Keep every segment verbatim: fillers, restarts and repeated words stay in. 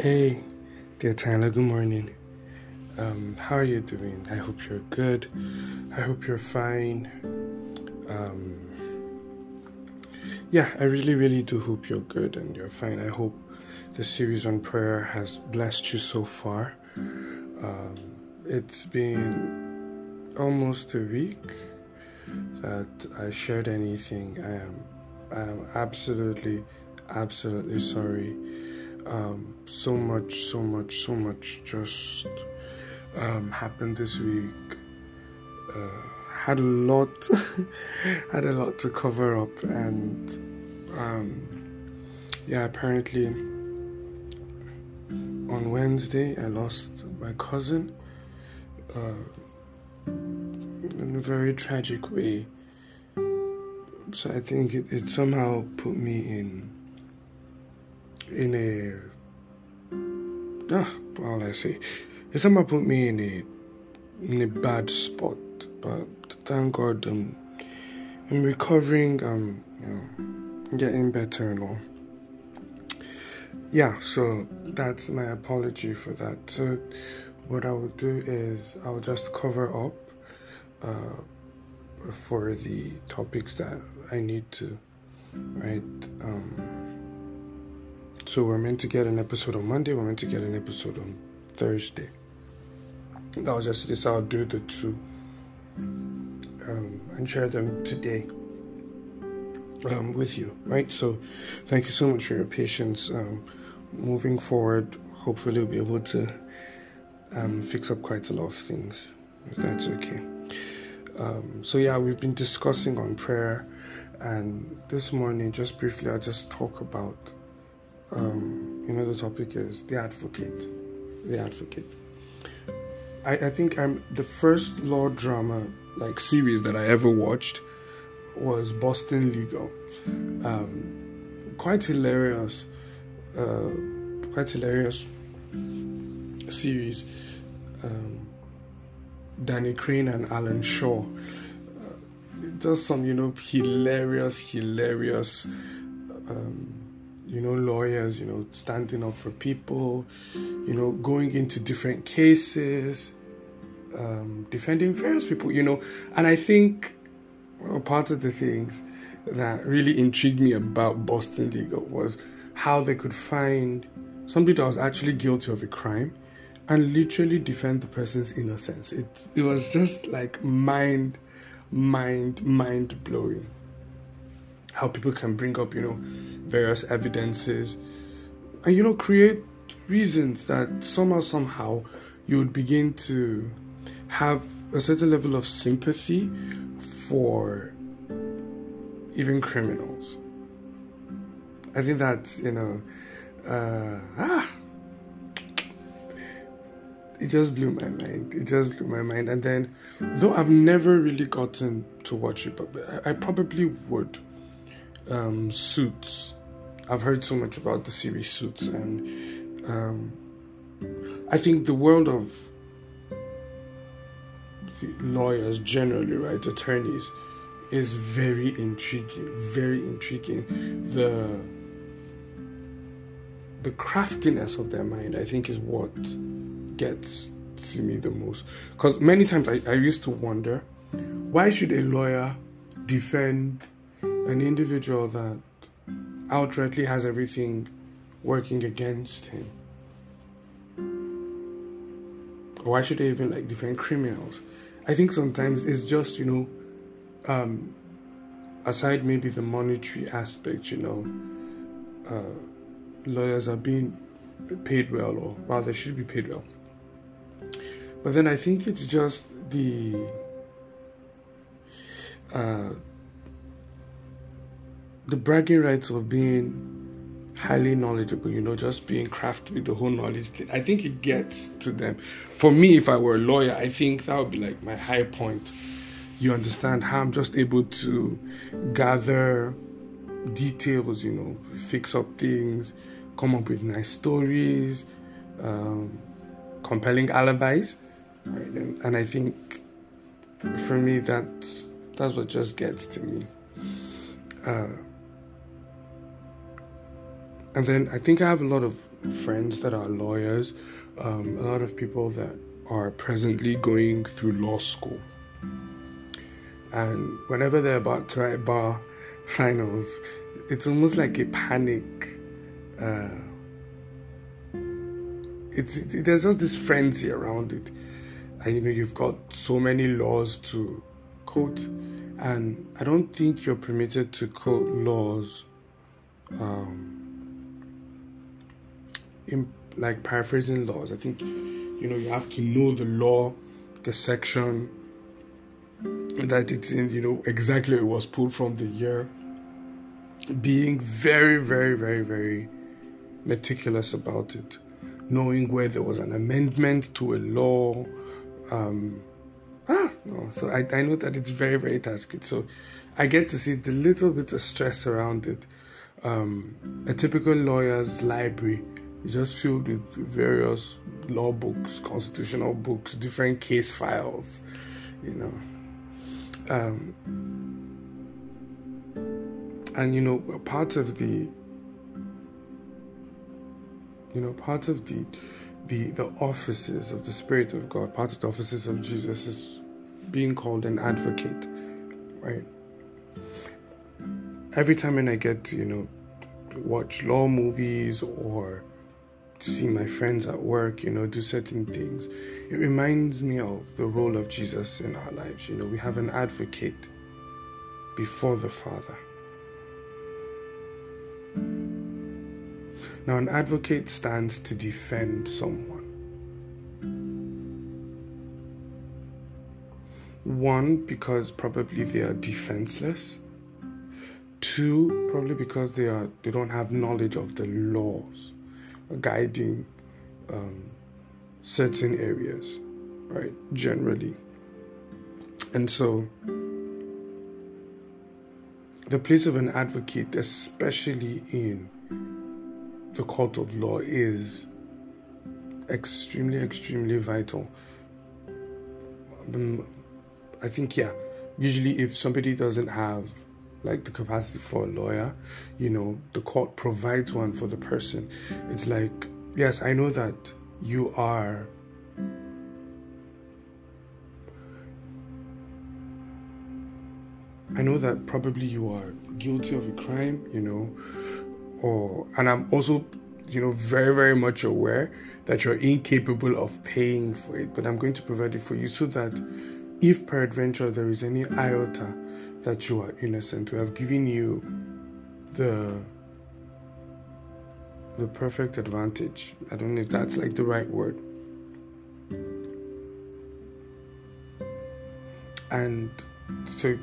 Hey, dear Tyler, good morning. Um, how are you doing? I hope you're good. I hope you're fine. Um, yeah, I really, really do hope you're good and you're fine. I hope the series on prayer has blessed you so far. Um, it's been almost a week that I shared anything. I am, I am absolutely, absolutely sorry. Um, so much, so much, so much just um, happened this week. Uh, had a lot, had a lot to cover up, and um, yeah, apparently on Wednesday I lost my cousin uh, in a very tragic way. So I think it, it somehow put me in. in a ah well I say it somehow put me in a in a bad spot, but thank God um, I'm recovering, um you know, getting better and all. Yeah, so that's my apology for that. So what I will do is I'll just cover up uh for the topics that I need to, right? um So we're meant to get an episode on Monday. We're meant to get an episode on Thursday. I'll just this. I'll do the two um, and share them today um, with you, right? So thank you so much for your patience. Um, moving forward, hopefully we'll be able to um, fix up quite a lot of things, if that's okay. Um, so yeah, we've been discussing on prayer, and this morning, just briefly, I'll just talk about. Um, you know, the topic is the advocate. The advocate. I, I think I'm the first law drama like series that I ever watched was Boston Legal. Um, quite hilarious, uh, quite hilarious series. Um, Danny Crane and Alan Shaw. Uh, just some, you know, hilarious, hilarious. Um, You know, lawyers, you know, standing up for people, you know, going into different cases, um, defending various people, you know. And I think well, part of the things that really intrigued me about Boston Legal was how they could find somebody that was actually guilty of a crime and literally defend the person's innocence. It, it was just like mind, mind, mind blowing. How people can bring up, you know, various evidences and, you know, create reasons that somehow, somehow you would begin to have a certain level of sympathy for even criminals. I think that's, you know, uh, ah, it just blew my mind. It just blew my mind. And then, though I've never really gotten to watch it, but I, I probably would. Um, Suits. I've heard so much about the series Suits, and um, I think the world of the lawyers generally, right, attorneys, is very intriguing, very intriguing. The the craftiness of their mind, I think, is what gets to me the most. Because many times I, I used to wonder, why should a lawyer defend an individual that outrightly has everything working against him? Or why should they even like defend criminals? I think sometimes it's just, you know, um, aside maybe the monetary aspect, you know, uh, lawyers are being paid well, or well, they should be paid well. But then I think it's just the uh, the bragging rights of being highly knowledgeable, you know, just being crafty with the whole knowledge thing. I think it gets to them. For me, if I were a lawyer, I think that would be like my high point. You understand how I'm just able to gather details, you know, fix up things, come up with nice stories, um, compelling alibis. Right? And, and I think for me, that's, that's what just gets to me. Uh, And then I think I have a lot of friends that are lawyers, um, a lot of people that are presently going through law school. And whenever they're about to write bar finals, it's almost like a panic. Uh, it's it, There's just this frenzy around it. And, you know, you've got so many laws to quote. And I don't think you're permitted to quote laws um, in, like paraphrasing laws. I think, you know, you have to know the law, the section that it's in, you know, exactly it was pulled from the year. Being very, very, very, very meticulous about it. Knowing where there was an amendment to a law. Um, ah, no. So I, I know that it's very, very tasking. So I get to see the little bit of stress around it. Um, a typical lawyer's library is just filled with various law books, constitutional books, different case files, you know. Um, and, you know, part of the, you know, part of the, the, the offices of the Spirit of God, part of the offices of Jesus is being called an advocate, right? Every time when I get to, you know, watch law movies or see my friends at work, you know, do certain things, it reminds me of the role of Jesus in our lives. You know, we have an advocate before the Father. Now, an advocate stands to defend someone. One, because probably they are defenseless. Two, probably because they are they don't have knowledge of the laws guiding um, certain areas, right, generally. And so the place of an advocate, especially in the court of law, is extremely, extremely vital. Um, I think, yeah, usually if somebody doesn't have, like, the capacity for a lawyer, you know, the court provides one for the person. It's like, yes, I know that you are I know that probably you are guilty of a crime, you know, or and I'm also, you know, very, very much aware that you're incapable of paying for it, but I'm going to provide it for you so that if peradventure there is any iota that you are innocent, we have given you the the perfect advantage. I don't know if that's like the right word. And so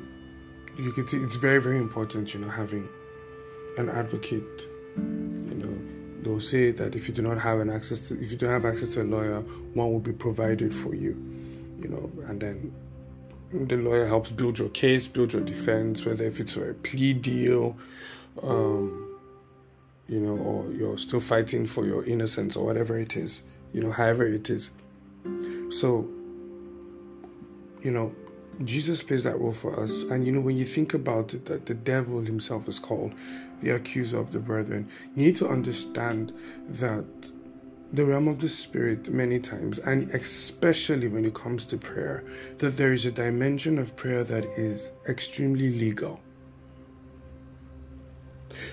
you could see it's very, very important, you know, having an advocate. You know, they'll say that if you do not have an access to, if you don't have access to a lawyer, one will be provided for you. You know, and then the lawyer helps build your case, build your defense, whether if it's a plea deal, um, you know, or you're still fighting for your innocence or whatever it is, you know, however it is. So, you know, Jesus plays that role for us. And, you know, when you think about it, that the devil himself is called the accuser of the brethren, you need to understand that the realm of the Spirit many times, and especially when it comes to prayer, that there is a dimension of prayer that is extremely legal.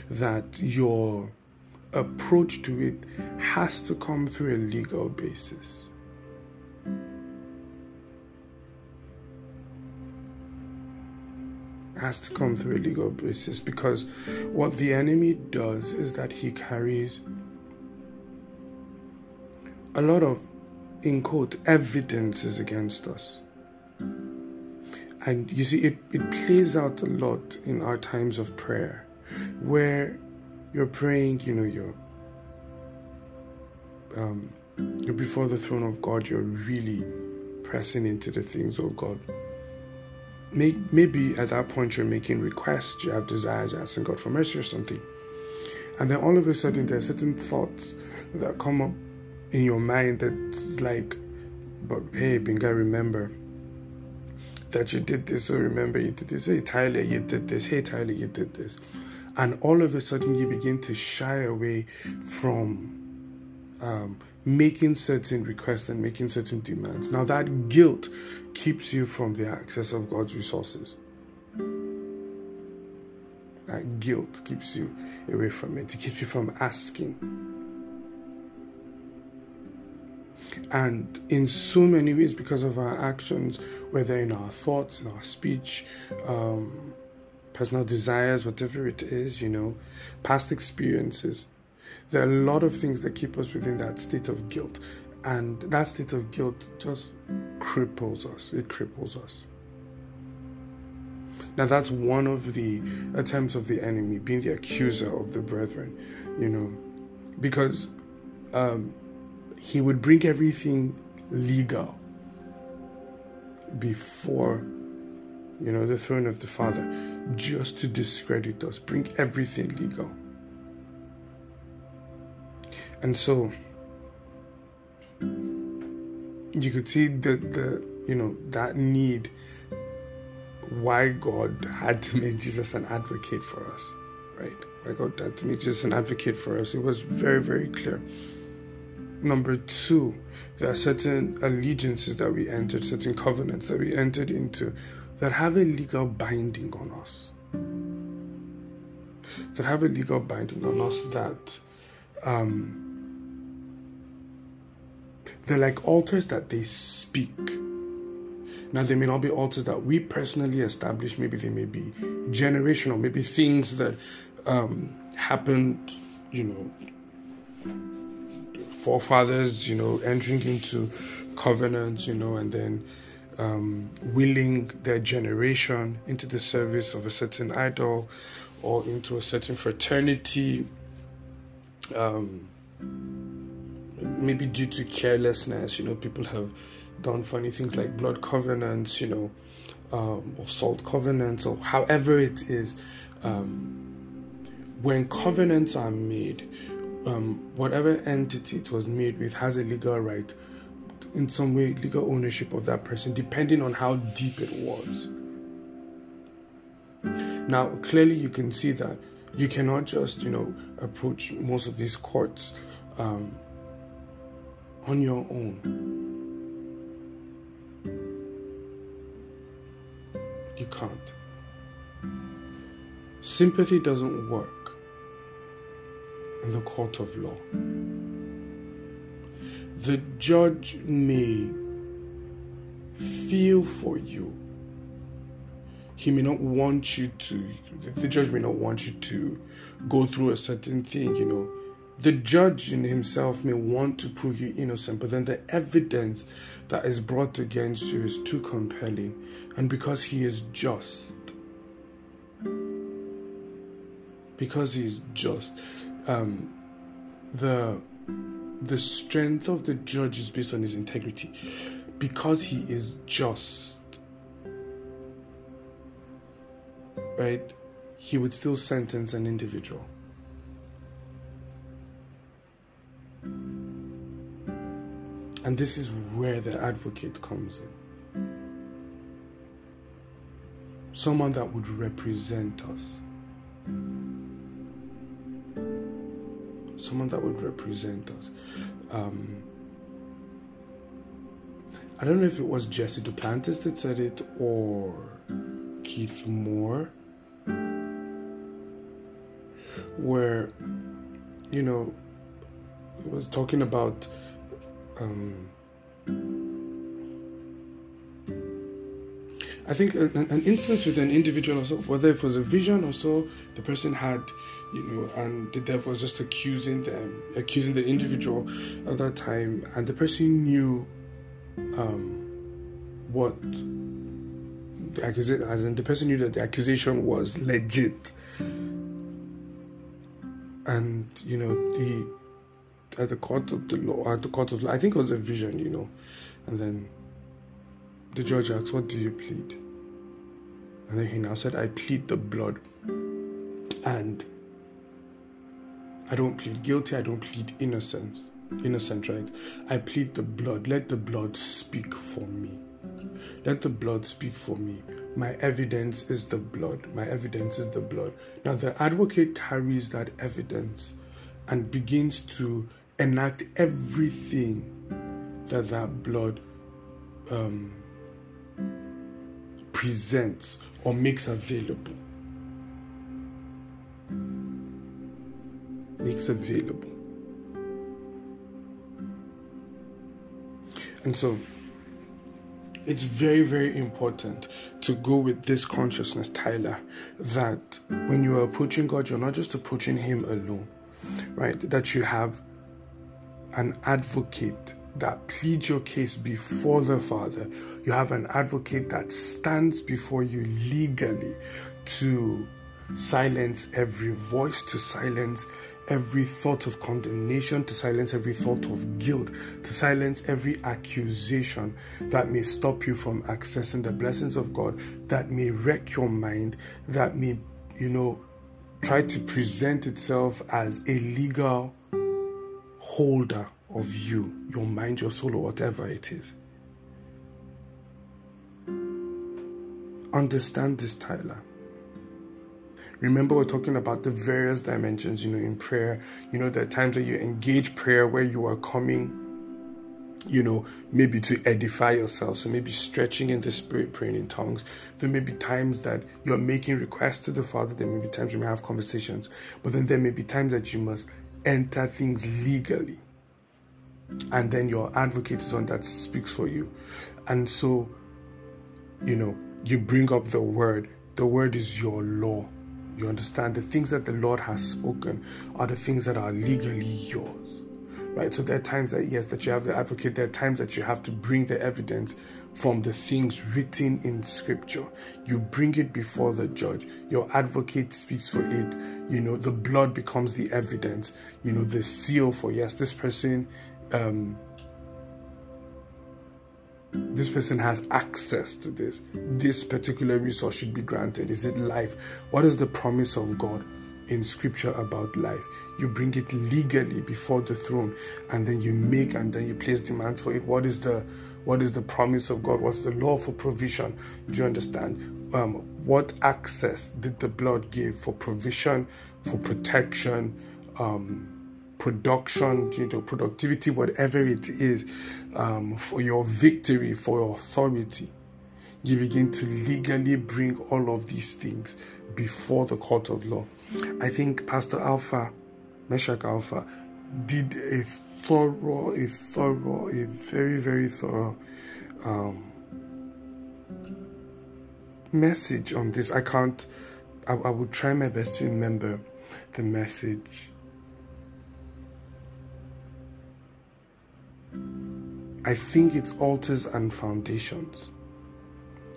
That your approach to it has to come through a legal basis. Has to come through a legal basis, because what the enemy does is that he carries a lot of, in quote, evidence is against us. And you see, it, it plays out a lot in our times of prayer, where you're praying, you know, you're, um, you're before the throne of God, you're really pressing into the things of God. Maybe at that point you're making requests, you have desires, you're asking God for mercy or something. And then all of a sudden there are certain thoughts that come up in your mind that's like, but hey, Binga, remember that you did this, so remember you did this, hey Tyler, you did this, hey Tyler, you did this. and all of a sudden you begin to shy away from um, making certain requests and making certain demands. Now that guilt keeps you from the access of God's resources. That guilt keeps you away from it. It keeps you from asking. And in so many ways, because of our actions, whether in our thoughts, in our speech, um, personal desires, whatever it is, you know, past experiences, there are a lot of things that keep us within that state of guilt. And that state of guilt just cripples us. It cripples us. Now, that's one of the attempts of the enemy, being the accuser of the brethren, you know, because um, he would bring everything legal before, you know, the throne of the Father, just to discredit us, bring everything legal. And so, you could see the, the you know, that need, why God had to make Jesus an advocate for us, right? Why God had to make Jesus an advocate for us. It was very, very clear. Number two, there are certain allegiances that we entered, certain covenants that we entered into that have a legal binding on us. That have a legal binding on us that um, they're like altars that they speak. Now, they may not be altars that we personally establish. Maybe they may be generational. Maybe things that um, happened, you know, forefathers, you know, entering into covenants, you know, and then um, willing their generation into the service of a certain idol or into a certain fraternity. Um, maybe due to carelessness, you know, people have done funny things like blood covenants, you know, um, or salt covenants, or however it is. Um, when covenants are made, um, whatever entity it was made with has a legal right, in some way, legal ownership of that person, depending on how deep it was. Now, clearly you can see that you cannot just, you know, approach most of these courts um, on your own. You can't. Sympathy doesn't work in the court of law. The judge may feel for you. He may not want you to, the judge may not want you to go through a certain thing, you know. The judge in himself may want to prove you innocent, but then the evidence that is brought against you is too compelling, and because he is just, because he is just, um, the the strength of the judge is based on his integrity. Because he is just, right? He would still sentence an individual. And this is where the advocate comes in. Someone that would represent us. Someone that would represent us. Um, I don't know if it was Jesse Duplantis that said it or Keith Moore, where, you know, it was talking about Um, I think an, an instance with an individual or so, whether it was a vision or so, the person had, you know, and the devil was just accusing them, accusing the individual at that time, and the person knew um, what the accusation, as in the person knew that the accusation was legit, and you know the. At the court of the law, at the court of law, I think it was a vision, you know. And then the judge asked, "What do you plead?" And then he now said, "I plead the blood. And I don't plead guilty, I don't plead innocence." innocent, right? I plead the blood. Let the blood speak for me. Let the blood speak for me. My evidence is the blood. My evidence is the blood. Now, the advocate carries that evidence and begins to enact everything that that blood um, presents or makes available. Makes available. And so, it's very, very important to go with this consciousness, Tyler, that when you are approaching God, you're not just approaching Him alone, right? That you have an advocate that pleads your case before the Father. You have an advocate that stands before you legally to silence every voice, to silence every thought of condemnation, to silence every thought of guilt, to silence every accusation that may stop you from accessing the blessings of God, that may wreck your mind, that may, you know, try to present itself as a legal holder of you, your mind, your soul, or whatever it is. Understand this, Tyler. Remember, we're talking about the various dimensions, you know, in prayer. You know, there are times that you engage prayer where you are coming, you know, maybe to edify yourself. So maybe stretching in the spirit, praying in tongues. There may be times that you're making requests to the Father. There may be times you may have conversations. But then there may be times that you must enter things legally. And then your advocate is on that speaks for you. And so, you know, you bring up the word. The word is your law. You understand the things that the Lord has spoken are the things that are legally yours, right? So there are times that, yes, that you have the advocate. There are times that you have to bring the evidence from the things written in Scripture. You bring it before the judge. Your advocate speaks for it. You know, the blood becomes the evidence, you know, the seal for, yes, this person, um, this person has access to this. This particular resource should be granted. Is it life? What is the promise of God in Scripture about life? You bring it legally before the throne, and then you make and then you place demands for it. What is the, what is the promise of God? What's the law for provision? Do you understand? Um, what access did the blood give for provision, for protection, um, production, you know, productivity, whatever it is, um, for your victory, for your authority? You begin to legally bring all of these things before the court of law. I think Pastor Alpha, Meshach Alpha, did a thorough, a thorough, a very, very thorough um, message on this. I can't, I, I will try my best to remember the message. I think it's Altars and Foundations.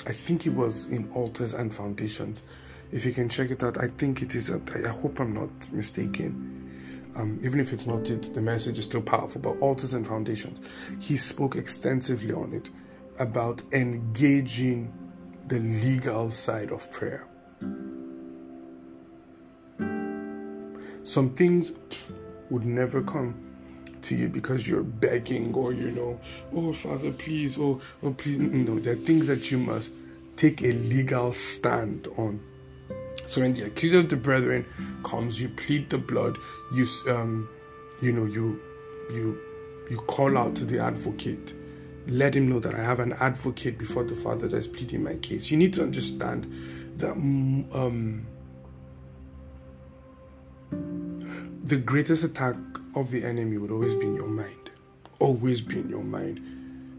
I think it was in Altars and Foundations. If you can check it out, I think it is. I hope I'm not mistaken. Um, even if it's not it, the message is still powerful. But Altars and Foundations, he spoke extensively on it about engaging the legal side of prayer. Some things would never come to you because you're begging, or you know, oh Father, please, oh, oh please. No, there are things that you must take a legal stand on. So when the accuser of the brethren comes, you plead the blood. You, um, you know, you, you, you call out to the advocate. Let him know that I have an advocate before the Father that's pleading my case. You need to understand that um, the greatest attack of the enemy would always be in your mind, always be in your mind,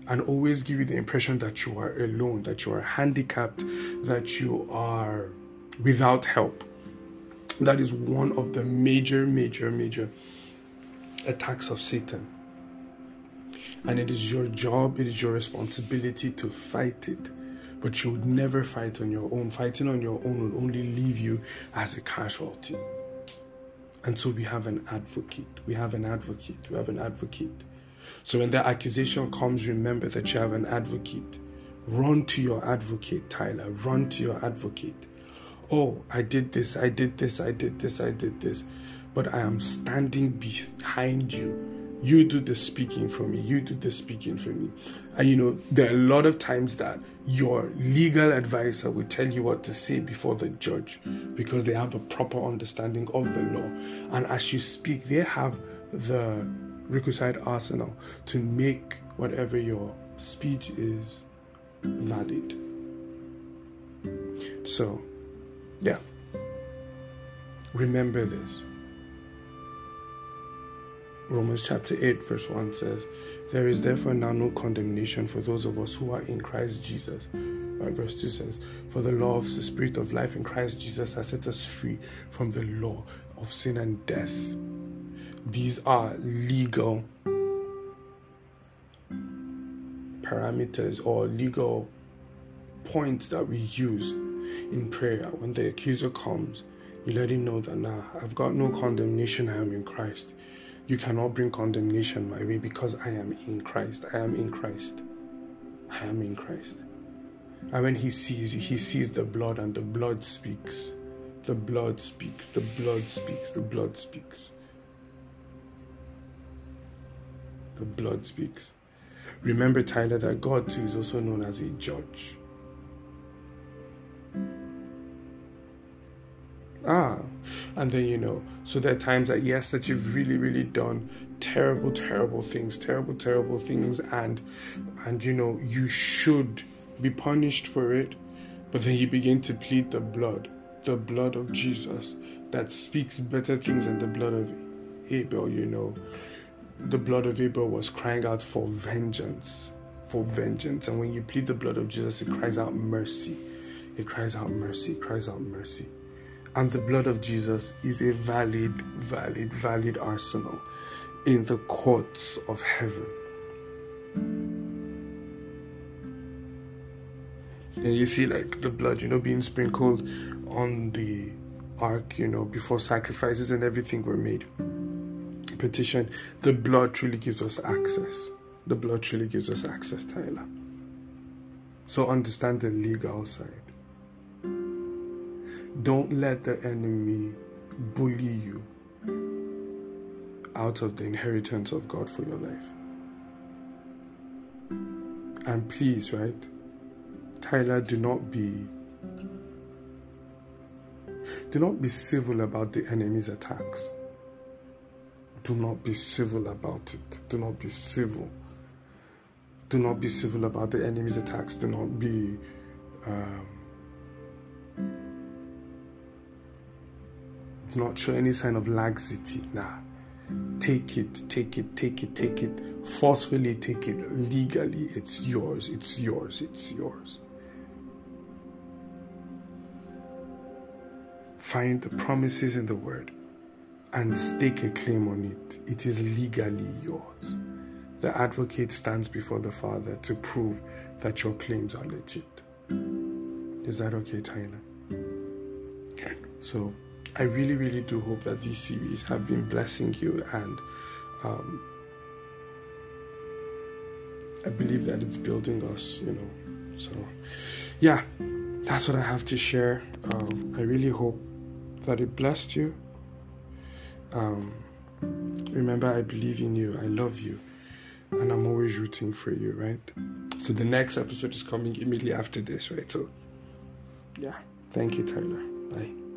and always give you the impression that you are alone, that you are handicapped, that you are without help. That is one of the major, major, major attacks of Satan. And it is your job, it is your responsibility to fight it. But you would never fight on your own. Fighting on your own will only leave you as a casualty. And so we have an advocate, we have an advocate, we have an advocate. So when the accusation comes, remember that you have an advocate. Run to your advocate, Tyler, run to your advocate. Oh, I did this, I did this, I did this, I did this. But I am standing behind you You do the speaking for me. You do the speaking for me. And, you know, there are a lot of times that your legal advisor will tell you what to say before the judge because they have a proper understanding of the law. And as you speak, they have the requisite arsenal to make whatever your speech is valid. So, yeah. Remember this. Romans chapter eight verse one says, there is therefore now no condemnation for those of us who are in Christ Jesus. Right, verse two says, for the law of the Spirit of life in Christ Jesus has set us free from the law of sin and death. These are legal parameters or legal points that we use in prayer. When the accuser comes, you let him know that, nah, I've got no condemnation, I am in Christ. You cannot bring condemnation my way because I am in Christ. I am in Christ. I am in Christ. And when he sees you, he sees the blood, and the blood speaks. The blood speaks. The blood speaks. The blood speaks. The blood speaks. Remember, Tyler, that God too is also known as a judge. Ah, and then, you know, so there are times that, yes, that you've really, really done terrible, terrible things, terrible, terrible things. And, and you know, you should be punished for it. But then you begin to plead the blood, the blood of Jesus that speaks better things than the blood of Abel, you know. The blood of Abel was crying out for vengeance, for vengeance. And when you plead the blood of Jesus, it cries out mercy. It cries out mercy. It cries out mercy. And the blood of Jesus is a valid, valid, valid arsenal in the courts of heaven. And you see, like, the blood, you know, being sprinkled on the ark, you know, before sacrifices and everything were made. Petition, the blood truly gives us access. The blood truly gives us access, Tyler. So understand the legal side. Don't let the enemy bully you out of the inheritance of God for your life. And please, right, Tyler, do not be, do not be civil about the enemy's attacks. Do not be civil about it. Do not be civil. Do not be civil about the enemy's attacks. Do not be... Um, not show any sign of laxity. Nah. Take it, take it, take it, take it. Forcefully take it. Legally, it's yours, it's yours, it's yours. Find the promises in the Word and stake a claim on it. It is legally yours. The advocate stands before the Father to prove that your claims are legit. Is that okay, Tyler? Okay. So, I really, really do hope that these series have been blessing you, and um, I believe that it's building us, you know. So, yeah, that's what I have to share. Um, I really hope that it blessed you. Um, remember, I believe in you, I love you, and I'm always rooting for you, right? So the next episode is coming immediately after this, right? So, yeah, thank you, Tyler. Bye.